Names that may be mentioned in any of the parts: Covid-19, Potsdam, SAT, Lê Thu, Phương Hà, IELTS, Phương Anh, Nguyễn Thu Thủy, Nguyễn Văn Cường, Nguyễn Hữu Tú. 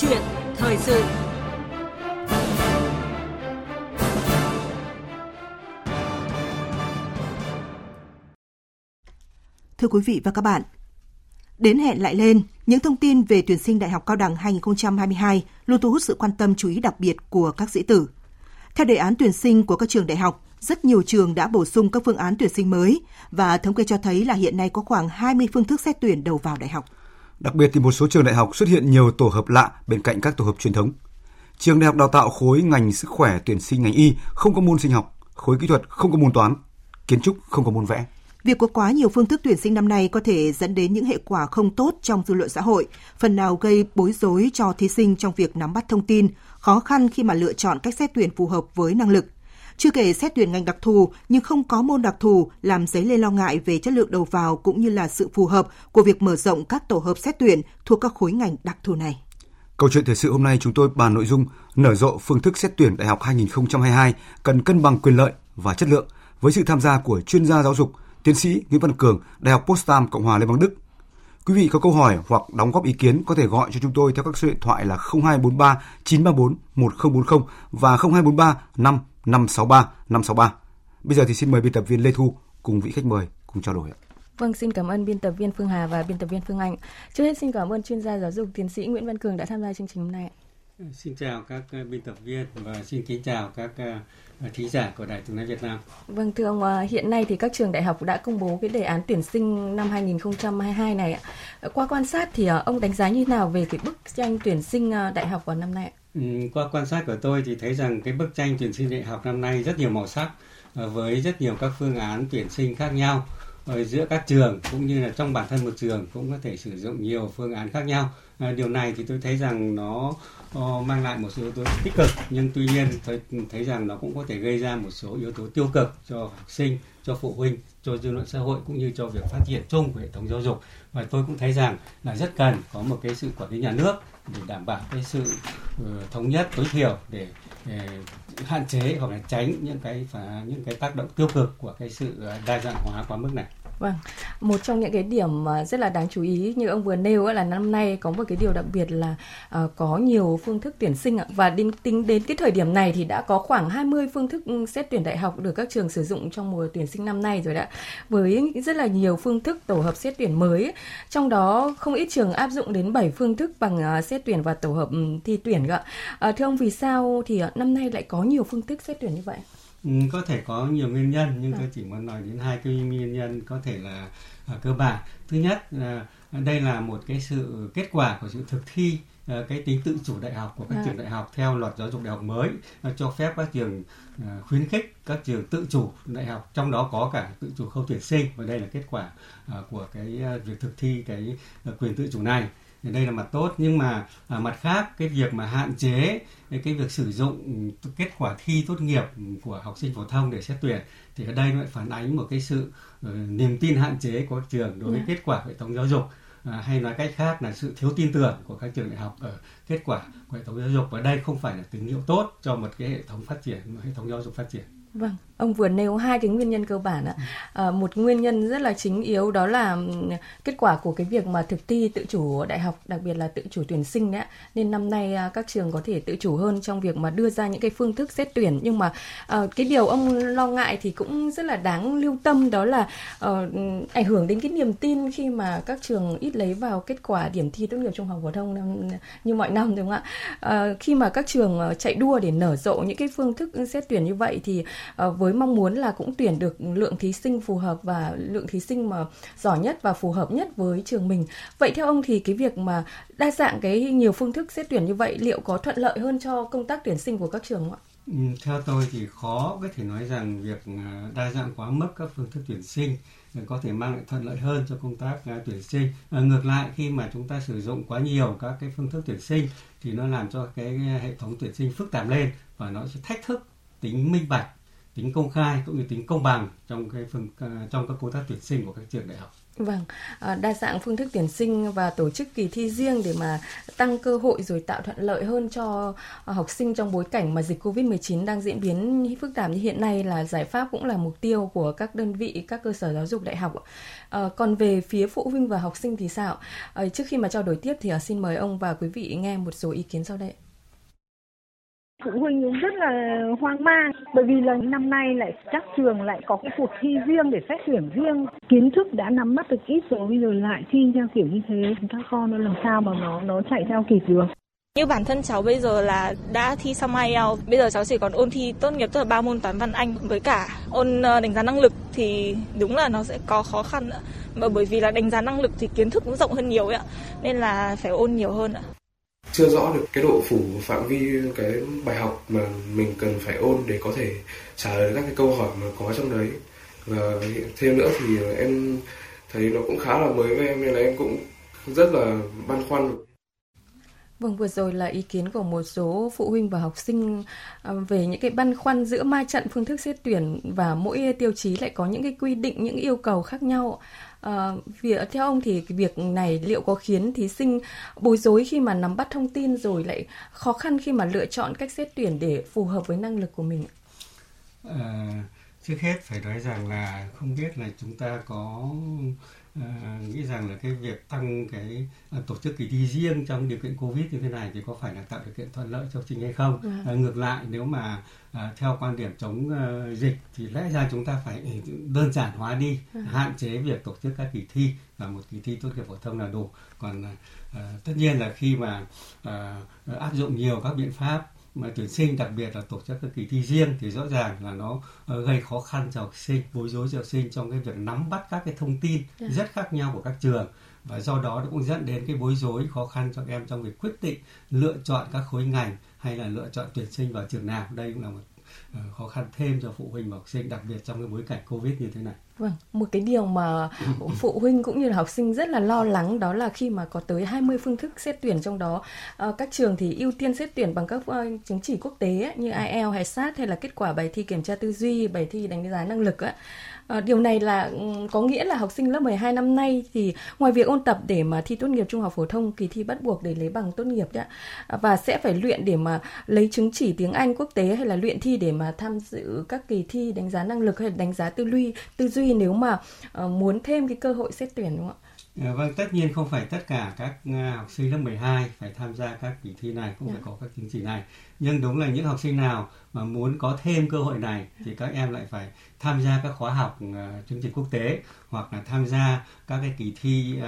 Chuyện thời sự. Thưa quý vị và các bạn, đến hẹn lại lên, những thông tin về tuyển sinh Đại học Cao đẳng 2022 luôn thu hút sự quan tâm chú ý đặc biệt của các sĩ tử. Theo đề án tuyển sinh của các trường đại học, rất nhiều trường đã bổ sung các phương án tuyển sinh mới và thống kê cho thấy là hiện nay có khoảng 20 phương thức xét tuyển đầu vào đại học. Đặc biệt thì một số trường đại học xuất hiện nhiều tổ hợp lạ bên cạnh các tổ hợp truyền thống. Trường đại học đào tạo khối ngành sức khỏe tuyển sinh ngành y không có môn sinh học, khối kỹ thuật không có môn toán, kiến trúc không có môn vẽ. Việc có quá nhiều phương thức tuyển sinh năm nay có thể dẫn đến những hệ quả không tốt trong dư luận xã hội, phần nào gây bối rối cho thí sinh trong việc nắm bắt thông tin, khó khăn khi mà lựa chọn cách xét tuyển phù hợp với năng lực. Chưa kể xét tuyển ngành đặc thù nhưng không có môn đặc thù làm dấy lên lo ngại về chất lượng đầu vào cũng như là sự phù hợp của việc mở rộng các tổ hợp xét tuyển thuộc các khối ngành đặc thù này. Câu chuyện thời sự hôm nay chúng tôi bàn nội dung nở rộ phương thức xét tuyển đại học 2022 cần cân bằng quyền lợi và chất lượng với sự tham gia của chuyên gia giáo dục Tiến sĩ Nguyễn Văn Cường, Đại học Potsdam, Cộng hòa Liên bang Đức. Quý vị có câu hỏi hoặc đóng góp ý kiến có thể gọi cho chúng tôi theo các số điện thoại là 0243 934 1040 và 0243 5 563 563. Bây giờ thì xin mời biên tập viên Lê Thu cùng vị khách mời cùng trao đổi. Vâng, xin cảm ơn biên tập viên Phương Hà và biên tập viên Phương Anh. Trước hết xin cảm ơn chuyên gia giáo dục Tiến sĩ Nguyễn Văn Cường đã tham gia chương trình hôm nay. Xin chào các biên tập viên và xin kính chào các thính giả của Đài Tiếng nói Việt Nam. Vâng, thưa ông, hiện nay thì các trường đại học đã công bố cái đề án tuyển sinh năm 2022 này. Qua quan sát thì ông đánh giá như thế nào về cái bức tranh tuyển sinh đại học vào năm nay? Qua quan sát của tôi thì thấy rằng cái bức tranh tuyển sinh đại học năm nay rất nhiều màu sắc với rất nhiều các phương án tuyển sinh khác nhau. Giữa các trường cũng như là trong bản thân một trường cũng có thể sử dụng nhiều phương án khác nhau. Điều này thì tôi thấy rằng nó mang lại một số yếu tố tích cực, nhưng tuy nhiên thấy rằng nó cũng có thể gây ra một số yếu tố tiêu cực cho học sinh, cho phụ huynh, cho dư luận xã hội cũng như cho việc phát triển chung của hệ thống giáo dục. Và tôi cũng thấy rằng là rất cần có một cái sự quản lý nhà nước để đảm bảo cái sự thống nhất tối thiểu để hạn chế hoặc là tránh những cái tác động tiêu cực của cái sự đa dạng hóa quá mức này. Vâng, một trong những cái điểm rất là đáng chú ý như ông vừa nêu là năm nay có một cái điều đặc biệt là có nhiều phương thức tuyển sinh và tính đến cái thời điểm này thì đã có khoảng 20 phương thức xét tuyển đại học được các trường sử dụng trong mùa tuyển sinh năm nay rồi đã, với rất là nhiều phương thức tổ hợp xét tuyển mới, trong đó không ít trường áp dụng đến 7 phương thức bằng xét tuyển và tổ hợp thi tuyển ạ. Thưa ông, vì sao thì năm nay lại có nhiều phương thức xét tuyển như vậy? Có thể có nhiều nguyên nhân, nhưng tôi chỉ muốn nói đến hai cái nguyên nhân có thể là cơ bản. Thứ nhất là đây là một cái sự kết quả của sự thực thi cái tính tự chủ đại học của các trường đại học theo luật giáo dục đại học mới, cho phép các trường khuyến khích các trường tự chủ đại học, trong đó có cả tự chủ khâu tuyển sinh, và đây là kết quả của cái việc thực thi cái quyền tự chủ này. Đây là mặt tốt, nhưng mà mặt khác cái việc mà hạn chế cái việc sử dụng kết quả thi tốt nghiệp của học sinh phổ thông để xét tuyển thì ở đây nó lại phản ánh một cái sự niềm tin hạn chế của các trường đối với kết quả hệ thống giáo dục, hay nói cách khác là sự thiếu tin tưởng của các trường đại học ở kết quả của hệ thống giáo dục, và đây không phải là tín hiệu tốt cho một cái hệ thống phát triển, một hệ thống giáo dục phát triển. Vâng, ông vừa nêu hai cái nguyên nhân cơ bản ạ. Một nguyên nhân rất là chính yếu đó là kết quả của cái việc mà thực thi tự chủ đại học, đặc biệt là tự chủ tuyển sinh đấy ạ. Nên năm nay các trường có thể tự chủ hơn trong việc mà đưa ra những cái phương thức xét tuyển. Nhưng mà cái điều ông lo ngại thì cũng rất là đáng lưu tâm, đó là ảnh hưởng đến cái niềm tin khi mà các trường ít lấy vào kết quả điểm thi tốt nghiệp trung học phổ thông như mọi năm, đúng không ạ? Khi mà các trường chạy đua để nở rộ những cái phương thức xét tuyển như vậy thì với mong muốn là cũng tuyển được lượng thí sinh phù hợp và lượng thí sinh mà giỏi nhất và phù hợp nhất với trường mình. Vậy theo ông thì cái việc mà đa dạng cái nhiều phương thức xét tuyển như vậy liệu có thuận lợi hơn cho công tác tuyển sinh của các trường không ạ? Theo tôi thì khó có thể nói rằng việc đa dạng quá mức các phương thức tuyển sinh có thể mang lại thuận lợi hơn cho công tác tuyển sinh. Ngược lại, khi mà chúng ta sử dụng quá nhiều các cái phương thức tuyển sinh thì nó làm cho cái hệ thống tuyển sinh phức tạp lên và nó sẽ thách thức tính minh bạch tính công khai cũng như tính công bằng trong trong các công tác tuyển sinh của các trường đại học. Vâng, đa dạng phương thức tuyển sinh và tổ chức kỳ thi riêng để mà tăng cơ hội rồi tạo thuận lợi hơn cho học sinh trong bối cảnh mà dịch Covid-19 đang diễn biến phức tạp như hiện nay là giải pháp cũng là mục tiêu của các đơn vị, các cơ sở giáo dục đại học. Còn về phía phụ huynh và học sinh thì sao? Trước khi mà trao đổi tiếp thì xin mời ông và quý vị nghe một số ý kiến sau đây. Phụ huynh rất là hoang mang bởi vì là năm nay lại các trường lại có cái cuộc thi riêng để xét tuyển riêng, kiến thức đã nắm bắt được ít rồi, bây giờ lại thi theo kiểu như thế, các con nó làm sao mà nó chạy theo kịp được. Như bản thân cháu bây giờ là đã thi xong IELTS, bây giờ cháu chỉ còn ôn thi tốt nghiệp, tức là 3 môn toán văn Anh với cả ôn đánh giá năng lực thì đúng là nó sẽ có khó khăn ạ. Mà bởi vì là đánh giá năng lực thì kiến thức cũng rộng hơn nhiều ạ, nên là phải ôn nhiều hơn ạ. Chưa rõ được cái độ phủ phạm vi cái bài học mà mình cần phải ôn để có thể trả lời các cái câu hỏi mà có trong đấy. Và thêm nữa thì em thấy nó cũng khá là mới với em nên là em cũng rất là băn khoăn. Vâng, vừa rồi là ý kiến của một số phụ huynh và học sinh về những cái băn khoăn giữa ma trận phương thức xét tuyển và mỗi tiêu chí lại có những cái quy định, những yêu cầu khác nhau. Theo ông thì cái việc này liệu có khiến thí sinh bối rối khi mà nắm bắt thông tin rồi lại khó khăn khi mà lựa chọn cách xét tuyển để phù hợp với năng lực của mình? Trước hết phải nói rằng là không biết là chúng ta có nghĩ rằng là cái việc tăng cái tổ chức kỳ thi riêng trong điều kiện Covid như thế này thì có phải là tạo điều kiện thuận lợi cho học sinh hay không? Ngược lại nếu mà theo quan điểm chống dịch thì lẽ ra chúng ta phải đơn giản hóa đi, hạn chế việc tổ chức các kỳ thi và một kỳ thi tốt nghiệp phổ thông là đủ. Còn tất nhiên là khi mà áp dụng nhiều các biện pháp mà tuyển sinh, đặc biệt là tổ chức các kỳ thi riêng thì rõ ràng là nó gây khó khăn cho học sinh, bối rối cho học sinh trong cái việc nắm bắt các cái thông tin rất khác nhau của các trường, và do đó nó cũng dẫn đến cái bối rối, khó khăn cho các em trong việc quyết định lựa chọn các khối ngành hay là lựa chọn tuyển sinh vào trường nào. Đây cũng là một khó khăn thêm cho phụ huynh và học sinh, đặc biệt trong cái bối cảnh Covid như thế này. Vâng, một cái điều mà phụ huynh cũng như là học sinh rất là lo lắng đó là khi mà có tới 20 phương thức xét tuyển, trong đó các trường thì ưu tiên xét tuyển bằng các chứng chỉ quốc tế ấy, như IELTS hay SAT hay là kết quả bài thi kiểm tra tư duy, bài thi đánh giá năng lực ấy. Điều này là có nghĩa là học sinh lớp 12 năm nay thì ngoài việc ôn tập để mà thi tốt nghiệp trung học phổ thông, kỳ thi bắt buộc để lấy bằng tốt nghiệp đấy, và sẽ phải luyện để mà lấy chứng chỉ tiếng Anh quốc tế hay là luyện thi để mà tham dự các kỳ thi đánh giá năng lực hay đánh giá tư duy nếu mà muốn thêm cái cơ hội xét tuyển, đúng không ạ? Vâng, tất nhiên không phải tất cả các học sinh lớp 12 phải tham gia các kỳ thi này, cũng phải có các chứng chỉ này. Nhưng đúng là những học sinh nào mà muốn có thêm cơ hội này thì các em lại phải tham gia các khóa học chương trình quốc tế, hoặc là tham gia các cái kỳ thi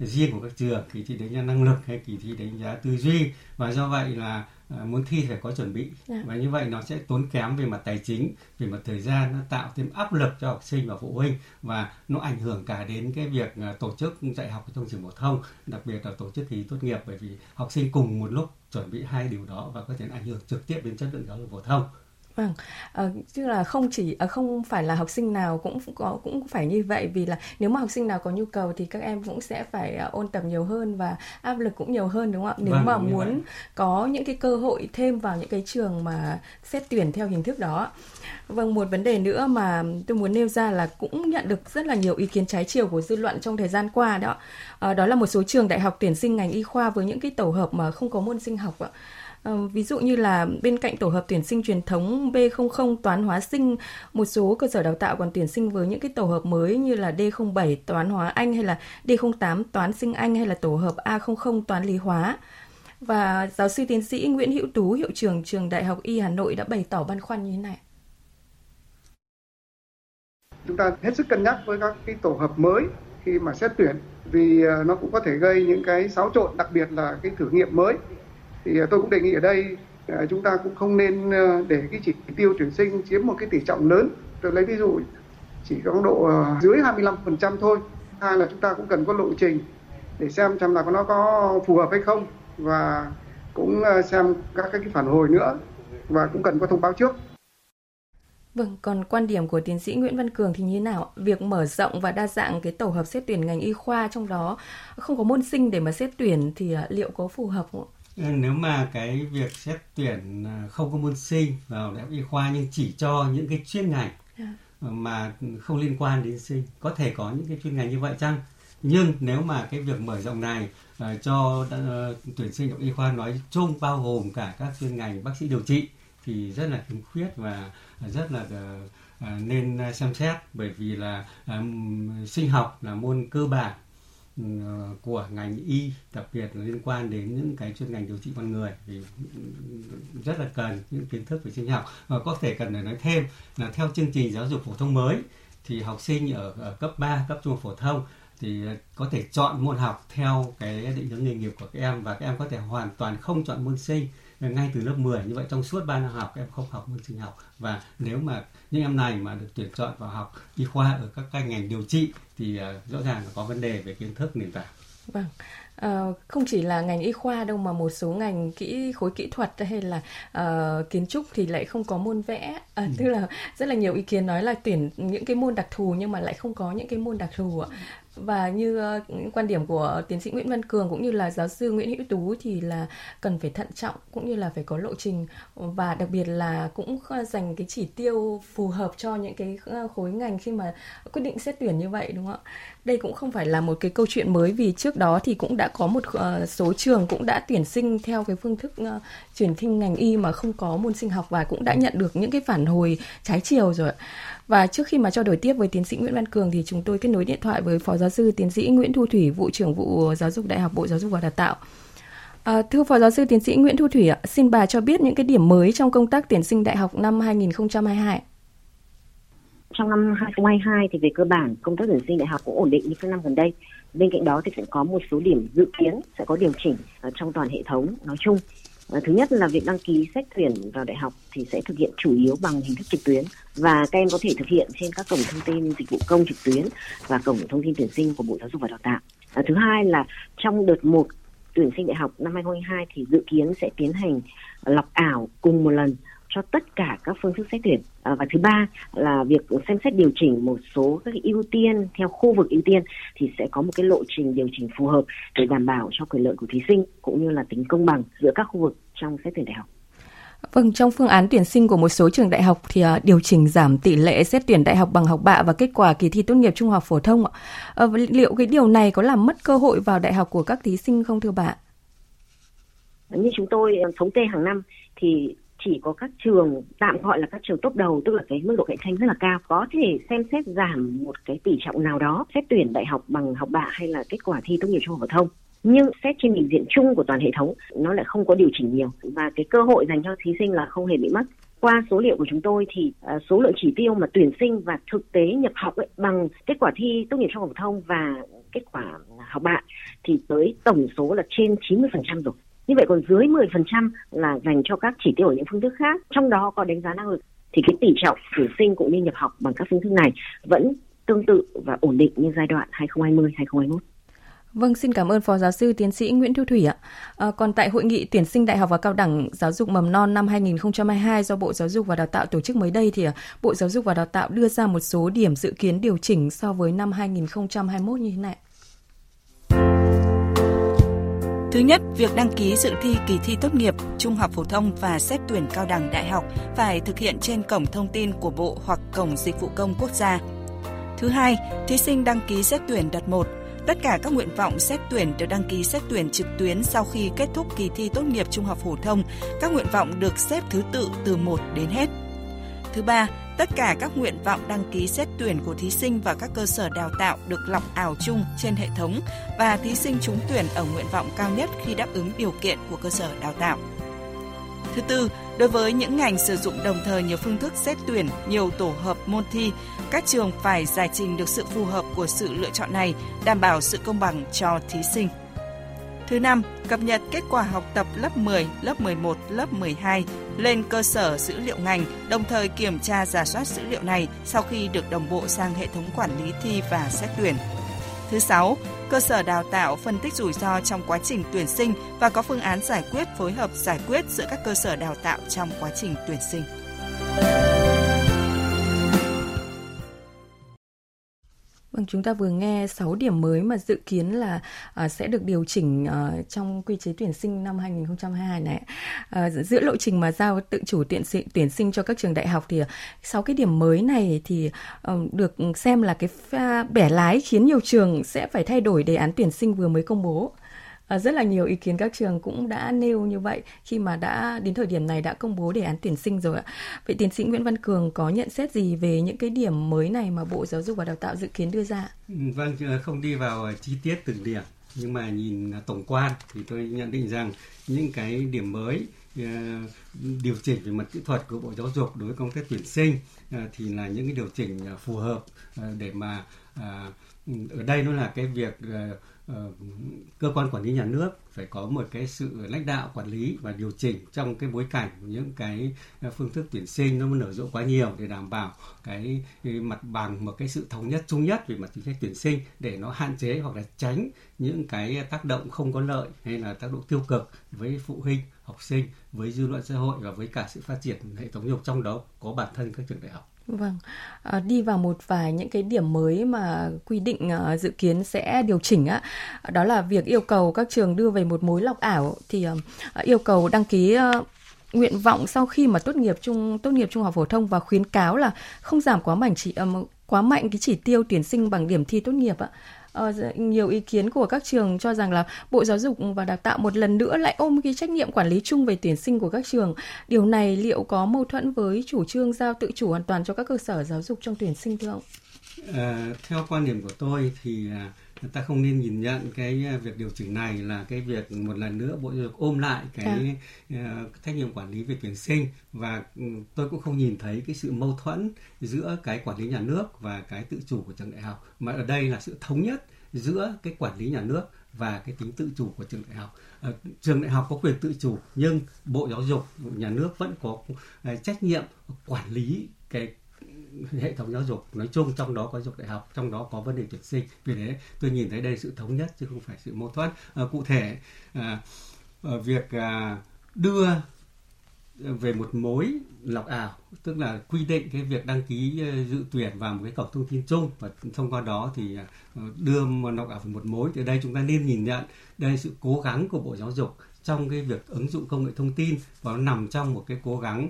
riêng của các trường, kỳ thi đánh giá năng lực hay kỳ thi đánh giá tư duy. Và do vậy là muốn thi phải có chuẩn bị, và như vậy nó sẽ tốn kém về mặt tài chính, về mặt thời gian, nó tạo thêm áp lực cho học sinh và phụ huynh, và nó ảnh hưởng cả đến cái việc tổ chức dạy học trong trường phổ thông, đặc biệt là tổ chức kỳ tốt nghiệp, bởi vì học sinh cùng một lúc chuẩn bị hai điều đó và có thể ảnh hưởng trực tiếp đến chất lượng giáo dục phổ thông. Vâng, chứ là không phải là học sinh nào cũng phải như vậy, vì là nếu mà học sinh nào có nhu cầu thì các em cũng sẽ phải ôn tập nhiều hơn và áp lực cũng nhiều hơn, đúng không ạ? Nếu mà muốn có những cái cơ hội thêm vào những cái trường mà xét tuyển theo hình thức đó. Vâng, một vấn đề nữa mà tôi muốn nêu ra là cũng nhận được rất là nhiều ý kiến trái chiều của dư luận trong thời gian qua đó. Đó là một số trường đại học tuyển sinh ngành y khoa với những cái tổ hợp mà không có môn sinh học ạ. Ví dụ như là bên cạnh tổ hợp tuyển sinh truyền thống B00 toán hóa sinh, một số cơ sở đào tạo còn tuyển sinh với những cái tổ hợp mới như là D07 toán hóa Anh hay là D08 toán sinh Anh hay là tổ hợp A00 toán lý hóa. Và giáo sư tiến sĩ Nguyễn Hữu Tú, hiệu trưởng trường Đại học Y Hà Nội đã bày tỏ băn khoăn như thế này. Chúng ta hết sức cân nhắc với các cái tổ hợp mới khi mà xét tuyển, vì nó cũng có thể gây những cái xáo trộn, đặc biệt là cái thử nghiệm mới. Thì tôi cũng đề nghị ở đây chúng ta cũng không nên để cái chỉ tiêu tuyển sinh chiếm một cái tỷ trọng lớn. Tôi lấy ví dụ chỉ có độ dưới 25% thôi. Hai là chúng ta cũng cần có lộ trình để xem là nó có phù hợp hay không, và cũng xem các cái phản hồi nữa, và cũng cần có thông báo trước. Vâng, còn quan điểm của tiến sĩ Nguyễn Văn Cường thì như thế nào? Việc mở rộng và đa dạng cái tổ hợp xét tuyển ngành y khoa, trong đó không có môn sinh để mà xét tuyển, thì liệu có phù hợp không ạ? Nếu mà cái việc xét tuyển không có môn sinh vào đại học y khoa nhưng chỉ cho những cái chuyên ngành mà không liên quan đến sinh, có thể có những cái chuyên ngành như vậy chăng? Nhưng nếu mà cái việc mở rộng này cho tuyển sinh y khoa nói chung bao gồm cả các chuyên ngành bác sĩ điều trị thì rất là khiếm khuyết và rất là nên xem xét, bởi vì là sinh học là môn cơ bản của ngành y, đặc biệt là liên quan đến những cái chuyên ngành điều trị con người thì rất là cần những kiến thức về sinh học. Và có thể cần phải nói thêm là theo chương trình giáo dục phổ thông mới thì học sinh ở cấp 3, cấp trung học phổ thông thì có thể chọn môn học theo cái định hướng nghề nghiệp của các em, và các em có thể hoàn toàn không chọn môn sinh ngay từ lớp 10. Như vậy trong suốt 3 năm học các em không học môn sinh học, và nếu mà những em này mà được tuyển chọn vào học y khoa ở các ngành điều trị thì rõ ràng là có vấn đề về kiến thức nền tảng. Vâng, không chỉ là ngành y khoa đâu mà một số ngành khối kỹ thuật hay là kiến trúc thì lại không có môn vẽ, tức là rất là nhiều ý kiến nói là tuyển những cái môn đặc thù nhưng mà lại không có những cái môn đặc thù ạ. Và như quan điểm của tiến sĩ Nguyễn Văn Cường cũng như là giáo sư Nguyễn Hữu Tú thì là cần phải thận trọng cũng như là phải có lộ trình, và đặc biệt là cũng dành cái chỉ tiêu phù hợp cho những cái khối ngành khi mà quyết định xét tuyển như vậy, đúng không ạ? Đây cũng không phải là một cái câu chuyện mới, vì trước đó thì cũng đã có một số trường cũng đã tuyển sinh theo cái phương thức tuyển sinh ngành y mà không có môn sinh học, và cũng đã nhận được những cái phản hồi trái chiều rồi. Và trước khi mà trao đổi tiếp với tiến sĩ Nguyễn Văn Cường thì chúng tôi kết nối điện thoại với phó giáo sư tiến sĩ Nguyễn Thu Thủy, vụ trưởng vụ giáo dục Đại học Bộ Giáo dục và Đào tạo. Thưa phó giáo sư tiến sĩ Nguyễn Thu Thủy, xin bà cho biết những cái điểm mới trong công tác tuyển sinh đại học năm 2022. Trong năm 2022 thì về cơ bản công tác tuyển sinh đại học cũng ổn định như các năm gần đây. Bên cạnh đó thì sẽ có một số điểm dự kiến sẽ có điều chỉnh trong toàn hệ thống nói chung. Thứ nhất là việc đăng ký xét tuyển vào đại học thì sẽ thực hiện chủ yếu bằng hình thức trực tuyến, và các em có thể thực hiện trên các cổng thông tin dịch vụ công trực tuyến và cổng thông tin tuyển sinh của Bộ Giáo dục và Đào tạo. Thứ hai là trong đợt 1 tuyển sinh đại học năm 2022 thì dự kiến sẽ tiến hành lọc ảo cùng một lần cho tất cả các phương thức xét tuyển. Và thứ ba là việc xem xét điều chỉnh một số các ưu tiên theo khu vực ưu tiên thì sẽ có một cái lộ trình điều chỉnh phù hợp để đảm bảo cho quyền lợi của thí sinh cũng như là tính công bằng giữa các khu vực trong xét tuyển đại học. Vâng, trong phương án tuyển sinh của một số trường đại học thì điều chỉnh giảm tỷ lệ xét tuyển đại học bằng học bạ và kết quả kỳ thi tốt nghiệp trung học phổ thông. Liệu cái điều này có làm mất cơ hội vào đại học của các thí sinh không thưa bà? Như chúng tôi thống kê hàng năm thì chỉ có các trường tạm gọi là các trường top đầu, tức là cái mức độ cạnh tranh rất là cao, có thể xem xét giảm một cái tỷ trọng nào đó xét tuyển đại học bằng học bạ hay là kết quả thi tốt nghiệp trung học phổ thông. Nhưng xét trên bình diện chung của toàn hệ thống nó lại không có điều chỉnh nhiều, và cái cơ hội dành cho thí sinh là không hề bị mất. Qua số liệu của chúng tôi thì số lượng chỉ tiêu mà tuyển sinh và thực tế nhập học ấy, bằng kết quả thi tốt nghiệp trung học phổ thông và kết quả học bạ thì tới tổng số là trên 90% rồi. Như vậy còn dưới 10% là dành cho các chỉ tiêu ở những phương thức khác, trong đó có đánh giá năng lực, thì cái tỷ trọng tuyển sinh cũng như nhập học bằng các phương thức này vẫn tương tự và ổn định như giai đoạn 2020-2021. Vâng, xin cảm ơn phó giáo sư tiến sĩ Nguyễn Thu Thủy ạ. Còn tại hội nghị tuyển sinh đại học và cao đẳng giáo dục mầm non năm 2022 do Bộ Giáo dục và Đào tạo tổ chức mới đây thì Bộ Giáo dục và Đào tạo đưa ra một số điểm dự kiến điều chỉnh so với năm 2021 như thế này. Thứ nhất, việc đăng ký dự thi kỳ thi tốt nghiệp, trung học phổ thông và xét tuyển cao đẳng đại học phải thực hiện trên cổng thông tin của Bộ hoặc cổng dịch vụ công quốc gia. Thứ hai, thí sinh đăng ký xét tuyển đợt 1. Tất cả các nguyện vọng xét tuyển được đăng ký xét tuyển trực tuyến sau khi kết thúc kỳ thi tốt nghiệp trung học phổ thông. Các nguyện vọng được xếp thứ tự từ 1 đến hết. Thứ ba, tất cả các nguyện vọng đăng ký xét tuyển của thí sinh và các cơ sở đào tạo được lọc ảo chung trên hệ thống, và thí sinh trúng tuyển ở nguyện vọng cao nhất khi đáp ứng điều kiện của cơ sở đào tạo. Thứ tư, đối với những ngành sử dụng đồng thời nhiều phương thức xét tuyển, nhiều tổ hợp môn thi, các trường phải giải trình được sự phù hợp của sự lựa chọn này, đảm bảo sự công bằng cho thí sinh. Thứ năm, cập nhật kết quả học tập lớp 10, lớp 11, lớp 12 lên cơ sở dữ liệu ngành, đồng thời kiểm tra rà soát dữ liệu này sau khi được đồng bộ sang hệ thống quản lý thi và xét tuyển. Thứ sáu, cơ sở đào tạo phân tích rủi ro trong quá trình tuyển sinh và có phương án giải quyết phối hợp giải quyết giữa các cơ sở đào tạo trong quá trình tuyển sinh. chúng ta vừa nghe 6 điểm mới mà dự kiến là sẽ được điều chỉnh trong quy chế tuyển sinh năm 2022 này. Giữa lộ trình mà giao tự chủ tuyển sinh cho các trường đại học thì 6 cái điểm mới này thì được xem là cái bẻ lái khiến nhiều trường sẽ phải thay đổi đề án tuyển sinh vừa mới công bố. Rất là nhiều ý kiến các trường cũng đã nêu như vậy khi mà đã đến thời điểm này đã công bố đề án tuyển sinh rồi ạ. Vậy tiến sĩ Nguyễn Văn Cường có nhận xét gì về những cái điểm mới này mà Bộ Giáo dục và Đào tạo dự kiến đưa ra? Vâng, không đi vào chi tiết từng điểm, nhưng mà nhìn tổng quan thì tôi nhận định rằng những cái điểm mới điều chỉnh về mặt kỹ thuật của Bộ Giáo dục đối với công tác tuyển sinh thì là những cái điều chỉnh phù hợp để mà ở đây nó là cái việc cơ quan quản lý nhà nước phải có một cái sự lãnh đạo quản lý và điều chỉnh trong cái bối cảnh những cái phương thức tuyển sinh nó nở rộ quá nhiều để đảm bảo cái mặt bằng một cái sự thống nhất chung nhất về mặt chính sách tuyển sinh để nó hạn chế hoặc là tránh những cái tác động không có lợi hay là tác động tiêu cực với phụ huynh, học sinh, với dư luận xã hội và với cả sự phát triển hệ thống giáo dục, trong đó có bản thân các trường đại học. Vâng, đi vào một vài những cái điểm mới mà quy định dự kiến sẽ điều chỉnh á, đó là việc yêu cầu các trường đưa về một mối lọc ảo thì yêu cầu đăng ký nguyện vọng sau khi mà tốt nghiệp trung học phổ thông và khuyến cáo là không giảm quá mạnh cái chỉ tiêu tuyển sinh bằng điểm thi tốt nghiệp ạ. Nhiều ý kiến của các trường cho rằng là Bộ Giáo dục và Đào tạo một lần nữa lại ôm cái trách nhiệm quản lý chung về tuyển sinh của các trường. Điều này liệu có mâu thuẫn với chủ trương giao tự chủ hoàn toàn cho các cơ sở giáo dục trong tuyển sinh thưa ông? Theo quan điểm của tôi thì người ta không nên nhìn nhận cái việc điều chỉnh này là cái việc một lần nữa Bộ Giáo dục ôm lại cái trách nhiệm quản lý về tuyển sinh, và tôi cũng không nhìn thấy cái sự mâu thuẫn giữa cái quản lý nhà nước và cái tự chủ của trường đại học, mà ở đây là sự thống nhất giữa cái quản lý nhà nước và cái tính tự chủ của trường đại học. Trường đại học có quyền tự chủ nhưng Bộ Giáo dục, nhà nước vẫn có trách nhiệm quản lý cái hệ thống giáo dục nói chung, trong đó có giáo dục đại học, trong đó có vấn đề tuyển sinh. Vì thế tôi nhìn thấy đây sự thống nhất chứ không phải sự mâu thuẫn. Cụ thể việc đưa về một mối lọc ảo, tức là quy định cái việc đăng ký dự tuyển vào một cái cổng thông tin chung và thông qua đó thì đưa lọc ảo về một mối, thì ở đây chúng ta nên nhìn nhận đây sự cố gắng của Bộ Giáo dục trong cái việc ứng dụng công nghệ thông tin và nó nằm trong một cái cố gắng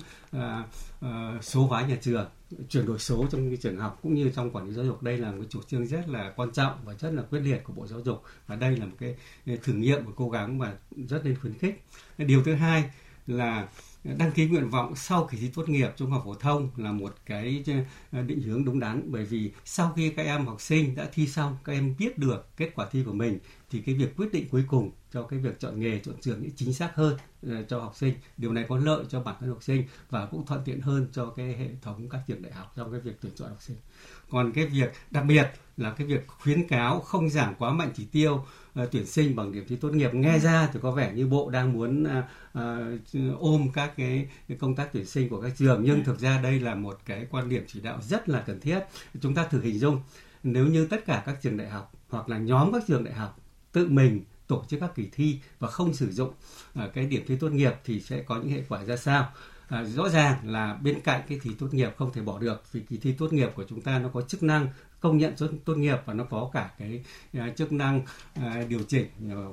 số hóa nhà trường, chuyển đổi số trong trường học cũng như trong quản lý giáo dục. Đây là một chủ trương rất là quan trọng và rất là quyết liệt của Bộ Giáo dục, và đây là một cái thử nghiệm, một cố gắng mà rất nên khuyến khích. Điều thứ hai là đăng ký nguyện vọng sau kỳ thi tốt nghiệp trung học phổ thông là một cái định hướng đúng đắn, bởi vì sau khi các em học sinh đã thi xong, các em biết được kết quả thi của mình thì cái việc quyết định cuối cũng cho cái việc chọn nghề, chọn trường những chính xác hơn cho học sinh. Điều này có lợi cho bản thân học sinh và cũng thuận tiện hơn cho cái hệ thống các trường đại học trong cái việc tuyển chọn học sinh. Còn cái việc đặc biệt là cái việc khuyến cáo không giảm quá mạnh chỉ tiêu tuyển sinh bằng điểm thi tốt nghiệp. Nghe ra thì có vẻ như Bộ đang muốn ôm các cái công tác tuyển sinh của các trường, nhưng thực ra đây là một cái quan điểm chỉ đạo rất là cần thiết. Chúng ta thử hình dung nếu như tất cả các trường đại học hoặc là nhóm các trường đại học tự mình tổ chức các kỳ thi và không sử dụng cái điểm thi tốt nghiệp thì sẽ có những hệ quả ra sao? Rõ ràng là bên cạnh cái kỳ tốt nghiệp không thể bỏ được, vì kỳ thi tốt nghiệp của chúng ta nó có chức năng công nhận tốt nghiệp và nó có cả cái chức năng điều chỉnh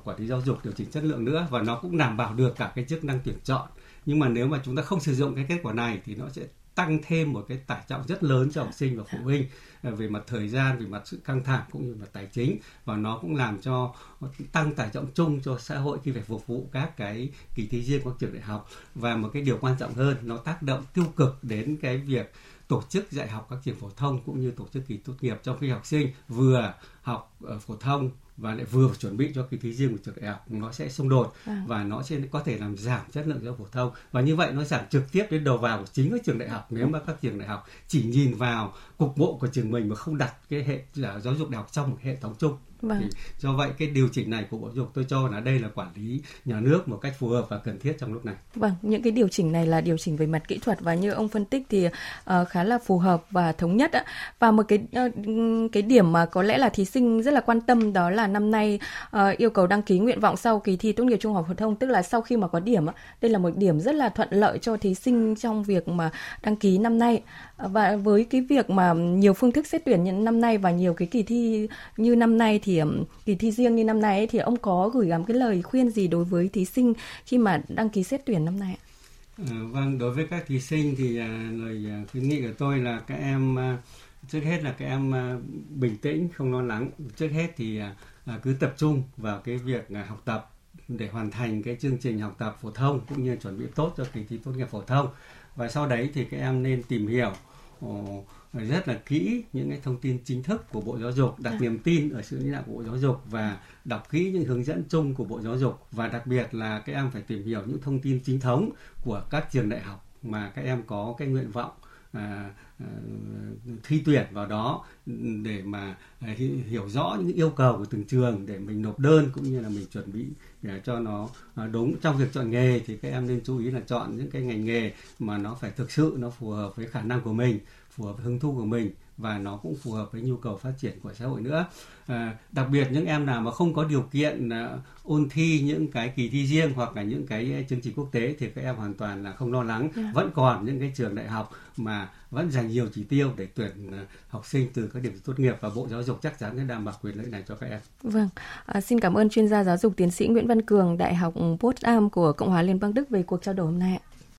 quản lý giáo dục, điều chỉnh chất lượng nữa, và nó cũng đảm bảo được cả cái chức năng tuyển chọn. Nhưng mà nếu mà chúng ta không sử dụng cái kết quả này thì nó sẽ tăng thêm một cái tải trọng rất lớn cho học sinh và phụ huynh về mặt thời gian, về mặt sự căng thẳng cũng như mặt tài chính, và nó cũng làm cho tăng tải trọng chung cho xã hội khi phải phục vụ các cái kỳ thi riêng của trường đại học. Và một cái điều quan trọng hơn, nó tác động tiêu cực đến cái việc tổ chức dạy học các trường phổ thông cũng như tổ chức kỳ tốt nghiệp, trong khi học sinh vừa học ở phổ thông và lại vừa chuẩn bị cho kỳ thi riêng của trường đại học, nó sẽ xung đột và nó sẽ có thể làm giảm chất lượng giáo dục phổ thông, và như vậy nó giảm trực tiếp đến đầu vào của chính các trường đại học. Nếu mà các trường đại học chỉ nhìn vào cục bộ của trường mình mà không đặt cái hệ giáo dục đại học trong một hệ thống chung. Vâng. Thì do vậy cái điều chỉnh này của Bộ Giáo dục tôi cho là đây là quản lý nhà nước một cách phù hợp và cần thiết trong lúc này. Vâng, những cái điều chỉnh này là điều chỉnh về mặt kỹ thuật và như ông phân tích thì khá là phù hợp và thống nhất. Và một cái điểm mà có lẽ là thí sinh rất là quan tâm đó là năm nay yêu cầu đăng ký nguyện vọng sau kỳ thi tốt nghiệp trung học phổ thông, tức là sau khi mà có điểm. Đây là một điểm rất là thuận lợi cho thí sinh trong việc mà đăng ký năm nay. Và với cái việc mà nhiều phương thức xét tuyển như năm nay và nhiều cái kỳ thi như năm nay thì kỳ thi riêng như năm nay ấy, thì ông có gửi gắm cái lời khuyên gì đối với thí sinh khi mà đăng ký xét tuyển năm nay ạ? Vâng, đối với các thí sinh thì lời khuyến nghị của tôi là các em trước hết là các em bình tĩnh, không lo lắng. Trước hết thì cứ tập trung vào cái việc học tập để hoàn thành cái chương trình học tập phổ thông cũng như chuẩn bị tốt cho kỳ thi tốt nghiệp phổ thông. Và sau đấy thì các em nên tìm hiểu rất là kỹ những cái thông tin chính thức của Bộ Giáo dục, đặt niềm tin ở sự lãnh đạo của Bộ Giáo dục và đọc kỹ những hướng dẫn chung của Bộ Giáo dục, và đặc biệt là các em phải tìm hiểu những thông tin chính thống của các trường đại học mà các em có cái nguyện vọng thi tuyển vào đó, để mà hiểu rõ những yêu cầu của từng trường để mình nộp đơn cũng như là mình chuẩn bị để cho nó đúng. Trong việc chọn nghề thì các em nên chú ý là chọn những cái ngành nghề mà nó phải thực sự nó phù hợp với khả năng của mình, phù hợp với hứng thú của mình và nó cũng phù hợp với nhu cầu phát triển của xã hội nữa. Đặc biệt những em nào mà không có điều kiện ôn thi những cái kỳ thi riêng hoặc là những cái chương trình quốc tế thì các em hoàn toàn là không lo lắng. Vẫn còn những cái trường đại học mà vẫn dành nhiều chỉ tiêu để tuyển học sinh từ các điểm tốt nghiệp và Bộ Giáo dục chắc chắn sẽ đảm bảo quyền lợi này cho các em. Vâng, xin cảm ơn chuyên gia giáo dục tiến sĩ Nguyễn Văn Cường, Đại học Potsdam của Cộng hòa Liên bang Đức về cuộc trao đổi hôm nay ạ.